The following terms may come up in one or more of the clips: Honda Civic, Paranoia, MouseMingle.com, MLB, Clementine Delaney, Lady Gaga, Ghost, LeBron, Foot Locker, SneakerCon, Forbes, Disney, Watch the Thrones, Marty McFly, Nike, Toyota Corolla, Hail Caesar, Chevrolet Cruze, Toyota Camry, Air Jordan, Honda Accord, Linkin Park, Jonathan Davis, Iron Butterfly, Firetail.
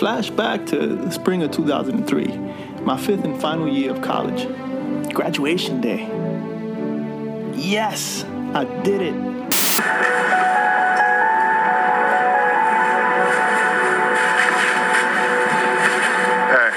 Flashback to the spring of 2003, my fifth and final year of college. Graduation day. Yes, I did it. Hey.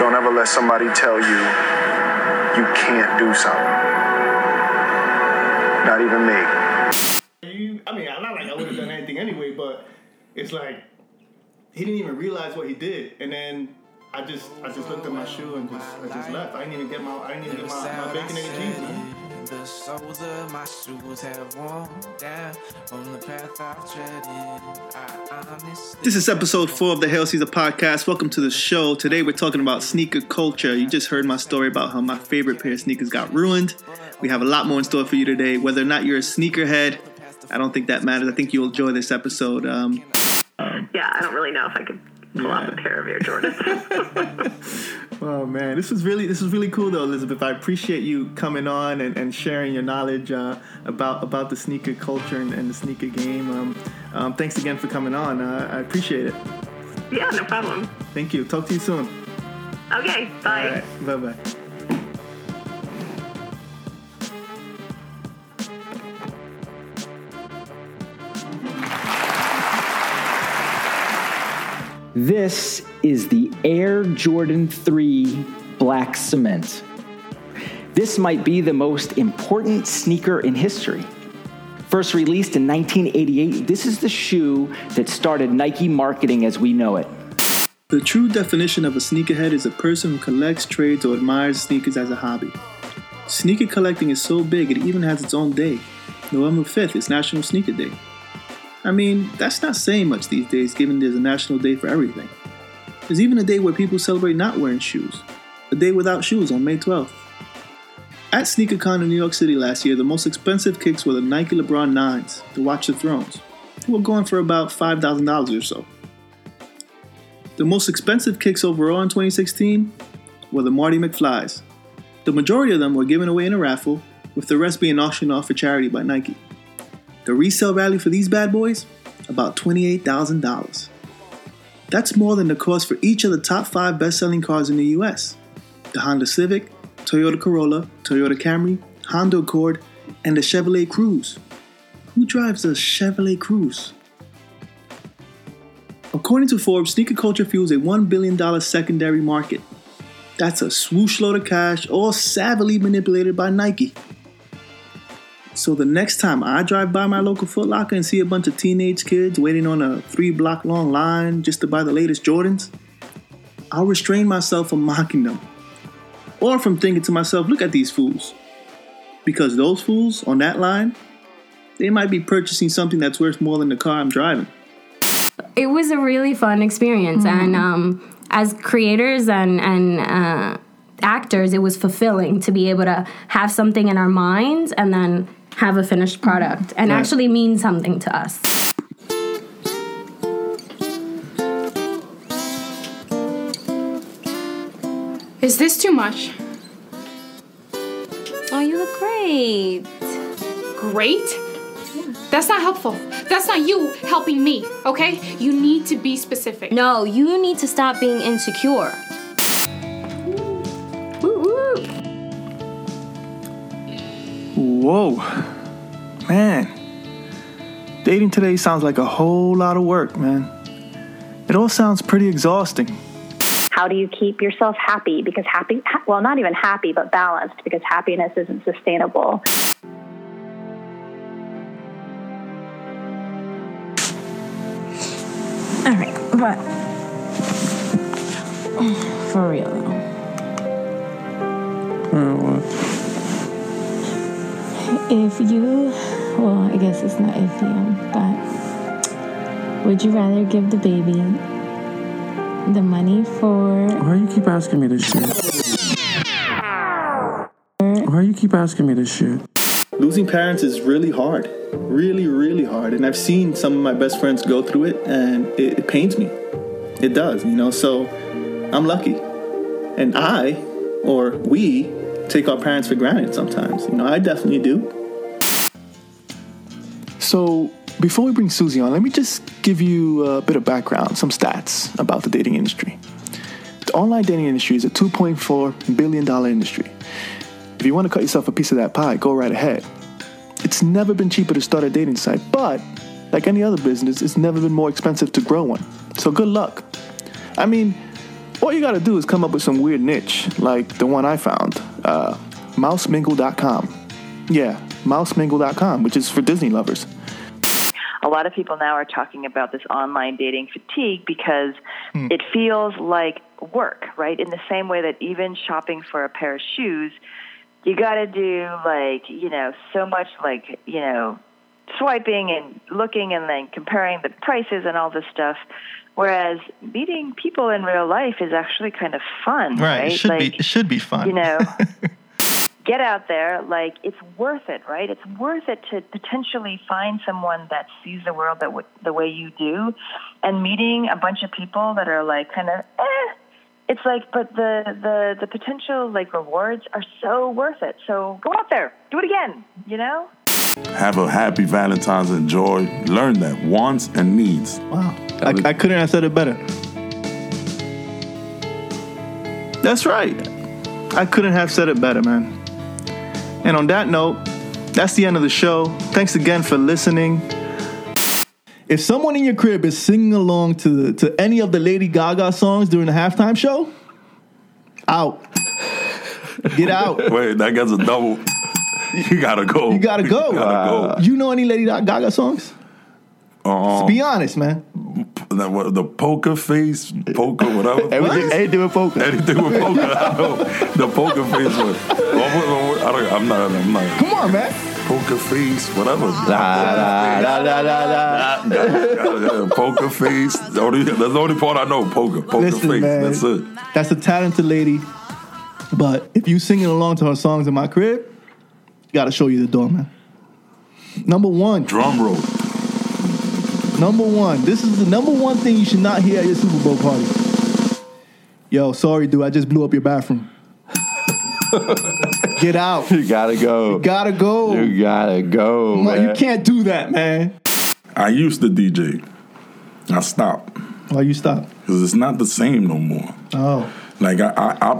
Don't ever let somebody tell you you can't do something. Not even me. I'm not like I would have done anything anyway, but it's like he didn't even realize what he did, and then I just looked at my shoe and I just left. I didn't even get my bacon and cheese, man. The soles of my shoes have worn down on the path I've treaded. This is episode 4 of the Hail Caesar podcast. Welcome to the show. Today we're talking about sneaker culture. You just heard my story about how my favorite pair of sneakers got ruined. We have a lot more in store for you today. Whether or not you're a sneakerhead, I don't think that matters. I think you'll enjoy this episode. I don't really know if I could pull off a pair of Air Jordans. Oh man, this is really cool though, Elizabeth. I appreciate you coming on and sharing your knowledge about the sneaker culture and the sneaker game. Thanks again for coming on. I appreciate it. Yeah, no problem. Thank you. Talk to you soon. Okay. Bye. All right, bye. This is the Air Jordan 3 Black Cement. This might be the most important sneaker in history. First released in 1988, this is the shoe that started Nike marketing as we know it. The true definition of a sneakerhead is a person who collects, trades, or admires sneakers as a hobby. Sneaker collecting is so big it even has its own day. November 5th is National Sneaker Day. I mean, that's not saying much these days, given there's a national day for everything. There's even a day where people celebrate not wearing shoes. A day without shoes on May 12th. At SneakerCon in New York City last year, the most expensive kicks were the Nike LeBron 9s, the Watch the Thrones. They were going for about $5,000 or so. The most expensive kicks overall in 2016 were the Marty McFlys. The majority of them were given away in a raffle, with the rest being auctioned off for charity by Nike. The resale value for these bad boys? About $28,000. That's more than the cost for each of the top 5 best-selling cars in the US. The Honda Civic, Toyota Corolla, Toyota Camry, Honda Accord, and the Chevrolet Cruze. Who drives a Chevrolet Cruze? According to Forbes, sneaker culture fuels a $1 billion secondary market. That's a swoosh load of cash, all savvily manipulated by Nike. So the next time I drive by my local Foot Locker and see a bunch of teenage kids waiting on a 3-block-long line just to buy the latest Jordans, I'll restrain myself from mocking them. Or from thinking to myself, look at these fools. Because those fools on that line, they might be purchasing something that's worth more than the car I'm driving. It was a really fun experience. Mm-hmm. And as creators and actors, it was fulfilling to be able to have something in our minds and then have a finished product and actually mean something to us. Is this too much? Oh, you look great. Great? Yeah. That's not helpful. That's not you helping me, okay? You need to be specific. No, you need to stop being insecure. Whoa, man, dating today sounds like a whole lot of work, man. It all sounds pretty exhausting. How do you keep yourself happy? Because not even happy, but balanced, because happiness isn't sustainable. All right, but for real though. What? If you, well, I guess it's not if you, but would you rather give the baby the money for... Why you keep asking me this shit? Losing parents is really hard. Really, really hard. And I've seen some of my best friends go through it, and it pains me. It does, you know? So I'm lucky. And we take our parents for granted sometimes. You know, I definitely do. So Before we bring Susie on, let me just give you a bit of background, some stats about the dating industry. The online dating industry is a $2.4 billion industry. If you want to cut yourself a piece of that pie, go right ahead. It's never been cheaper to start a dating site, but like any other business, it's never been more expensive to grow one. So good luck. I mean, all you got to do is come up with some weird niche, like the one I found, MouseMingle.com. Yeah, MouseMingle.com, which is for Disney lovers. A lot of people now are talking about this online dating fatigue because it feels like work, right? In the same way that even shopping for a pair of shoes, you got to do so much swiping and looking and then comparing the prices and all this stuff. Whereas meeting people in real life is actually kind of fun, right? It should be fun. Get out there, it's worth it, right? It's worth it to potentially find someone that sees the world the way you do, and meeting a bunch of people that are It's but the potential rewards are so worth it. So go out there, do it again, Have a happy Valentine's and joy. Learn that wants and needs. Wow, I couldn't have said it better. That's right. I couldn't have said it better, man. And on that note, that's the end of the show. Thanks again for listening. If someone in your crib is singing along to any of the Lady Gaga songs during the halftime show, out. Get out. Wait, that gets a double. You gotta go. You gotta go. You know any Lady Gaga songs? Just be honest, man. The poker face, whatever. Anything with poker. I know. The poker face one. I'm not. Come on, man. Poker face, whatever. Poker face. That's the only part I know. Poker face. Man, that's it. That's a talented lady. But if you singing along to her songs in my crib, gotta show you the door, man. Number one. Drum roll. Number one. This is the number one thing you should not hear at your Super Bowl party. Yo, sorry, dude. I just blew up your bathroom. Get out. You gotta go. You gotta go, man. You can't do that, man. I used to DJ. I stopped. Why you stopped? Because it's not the same no more. Oh. I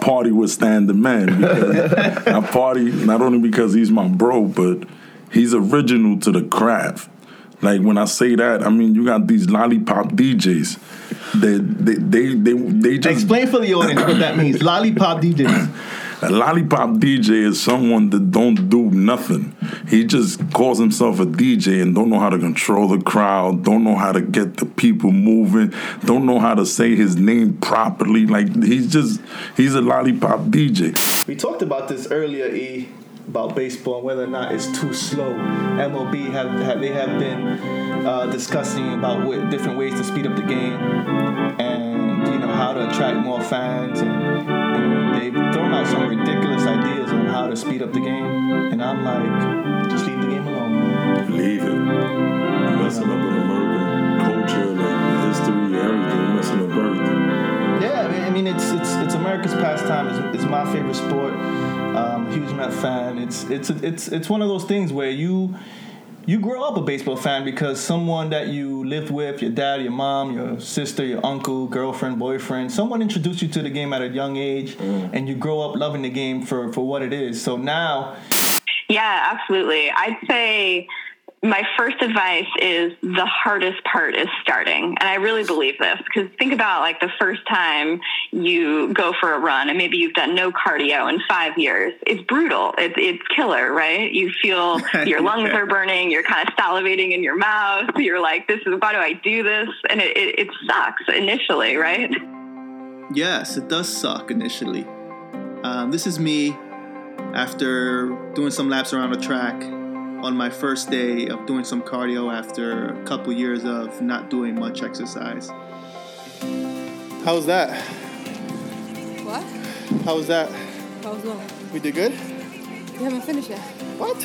party with Stan the Man. I party not only because he's my bro, but he's original to the craft. When I say that, I mean, you got these lollipop DJs. They just... Explain for the audience what that means. Lollipop DJs. A lollipop DJ is someone that don't do nothing. He just calls himself a DJ and don't know how to control the crowd, don't know how to get the people moving, don't know how to say his name properly. He's a lollipop DJ. We talked about this earlier, E, about baseball and whether or not it's too slow. MLB have been discussing about different ways to speed up the game and how to attract more fans, and they've thrown out some ridiculous ideas on how to speed up the game, and I'm like, just leave the game alone, man. Leave it. Messing up with American culture, history, everything. Messing up everything. Yeah, I mean, it's America's pastime. It's my favorite sport. Huge Met fan. It's one of those things where you grow up a baseball fan because someone that you lived with, your dad, your mom, your sister, your uncle, girlfriend, boyfriend, someone introduced you to the game at a young age, and you grow up loving the game for what it is. So now... Yeah, absolutely. I'd say... My first advice is the hardest part is starting. And I really believe this because think about the first time you go for a run and maybe you've done no cardio in 5 years. It's brutal. It's killer, right? You feel your lungs are burning. You're kind of salivating in your mouth. You're like, why do I do this? And it sucks initially, right? Yes, it does suck initially. This is me after doing some laps around the track. On my first day of doing some cardio after a couple years of not doing much exercise. How was that? What? How was that? How was what? We did good? We haven't finished yet. What?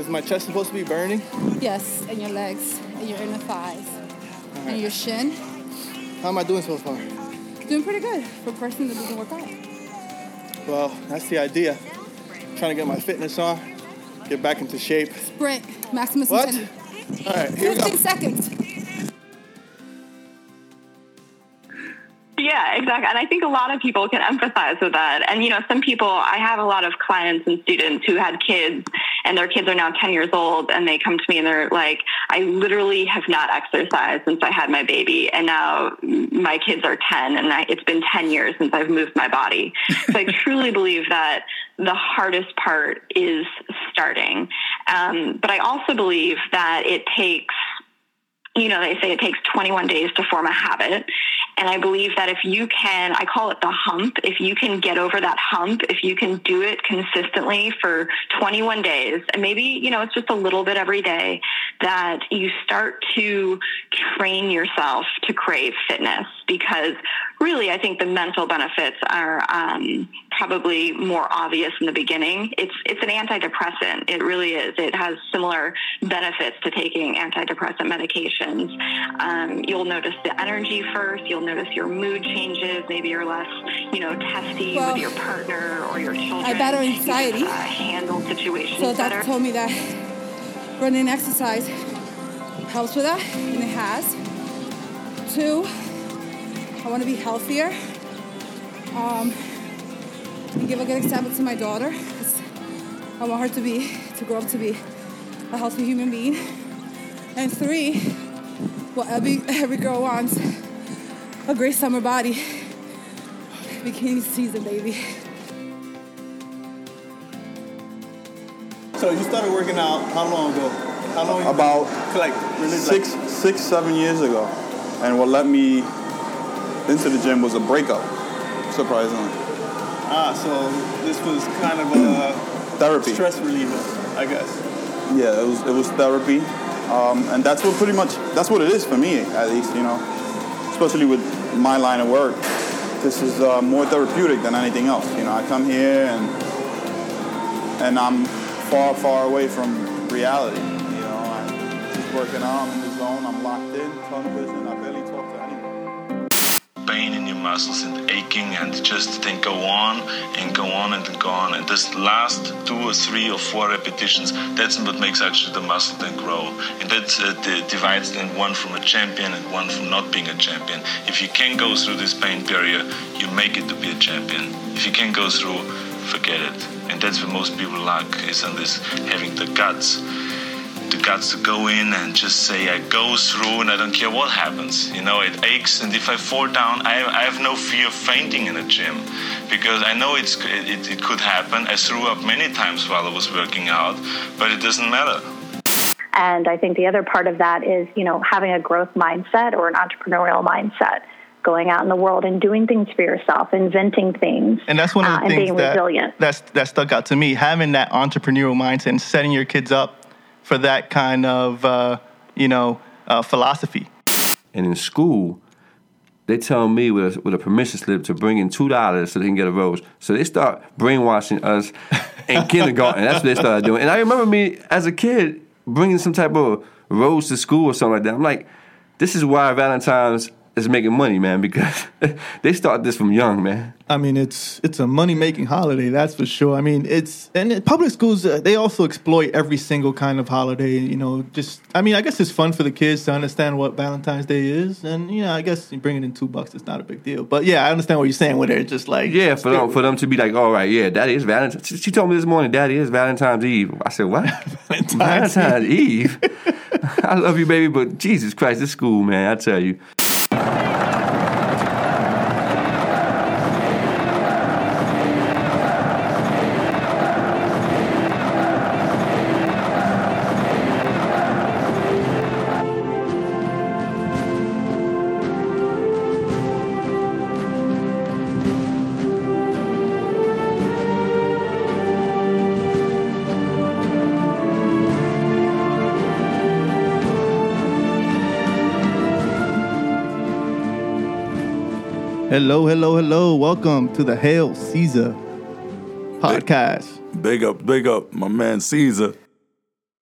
Is my chest supposed to be burning? Yes, and your legs, and your inner thighs, right. And your shin. How am I doing so far? Doing pretty good for a person that doesn't work out. Well, that's the idea. Trying to get my fitness on. get back into shape. Sprint. Maximus intended. All right, here we go. 15 seconds. Yeah, exactly. And I think a lot of people can empathize with that. And, you know, some people, I have a lot of clients and students who had kids and their kids are now 10 years old and they come to me and they're like, I literally have not exercised since I had my baby. And now my kids are 10 and it's been 10 years since I've moved my body. So I truly believe that the hardest part is starting. But I also believe that it takes, you know, they say it takes 21 days to form a habit. And I believe that if you can, I call it the hump, if you can get over that hump, if you can do it consistently for 21 days, and maybe, you know, it's just a little bit every day, that you start to train yourself to crave fitness. Because really, I think the mental benefits are probably more obvious in the beginning. It's an antidepressant. It really is. It has similar benefits to taking antidepressant medications. You'll notice the energy first. You'll notice your mood changes. Maybe you're less, you know, testy with your partner or your children. I battle anxiety. You can, handle situations better. So that better. Told me that running exercise helps with that, and it has. 2, I want to be healthier. And give a good example to my daughter. I want her to grow up to be a healthy human being. And 3, what every girl wants, a great summer body. Bikini season, baby. So you started working out how long ago? How long? About really 6, 7 years ago. And what led me into the gym was a breakup, surprisingly. So this was kind of a therapy, stress reliever, I guess. Yeah, it was therapy, and that's what it is for me, at least, you know, especially with my line of work. This is more therapeutic than anything else. You know, I come here and I'm far, far away from reality. You know, I'm just working out, I'm in the zone, I'm locked in, television, I barely talk to anyone. Pain in your muscles and aching, and just then go on and go on and go on, and this last 2 or 3 or 4 repetitions, that's what makes actually the muscle then grow, and that divides then one from a champion and one from not being a champion. If you can go through this pain barrier, you make it to be a champion. If you can go through, forget it. And that's where most people lack, is on this, having the guts to go in and just say, I go through and I don't care what happens. You know, it aches, and if I fall down, I have no fear of fainting in a gym, because I know it could happen. I threw up many times while I was working out, but it doesn't matter. And I think the other part of that is, you know, having a growth mindset or an entrepreneurial mindset, going out in the world and doing things for yourself, inventing things, and that's one of the things that stuck out to me, having that entrepreneurial mindset and setting your kids up for that kind of, philosophy. And in school, they tell me with a permission slip to bring in $2 so they can get a rose. So they start brainwashing us in kindergarten. That's what they started doing. And I remember me as a kid bringing some type of rose to school or something like that. I'm like, this is why Valentine's is making money, man, because they start this from young, man. I mean, it's a money-making holiday, that's for sure. I mean, public schools, they also exploit every single kind of holiday, you know, I guess it's fun for the kids to understand what Valentine's Day is, and, you know, I guess bringing in $2, it's not a big deal. But, yeah, I understand what you're saying with it, just like... Yeah, for them to be like, all right, yeah, that is Valentine's... She told me this morning, Daddy, it's Valentine's Eve. I said, what? Valentine's Eve? I love you, baby, but Jesus Christ, this school, man, I tell you. Hello. Welcome to the Hail Caesar podcast. Big up, my man Caesar.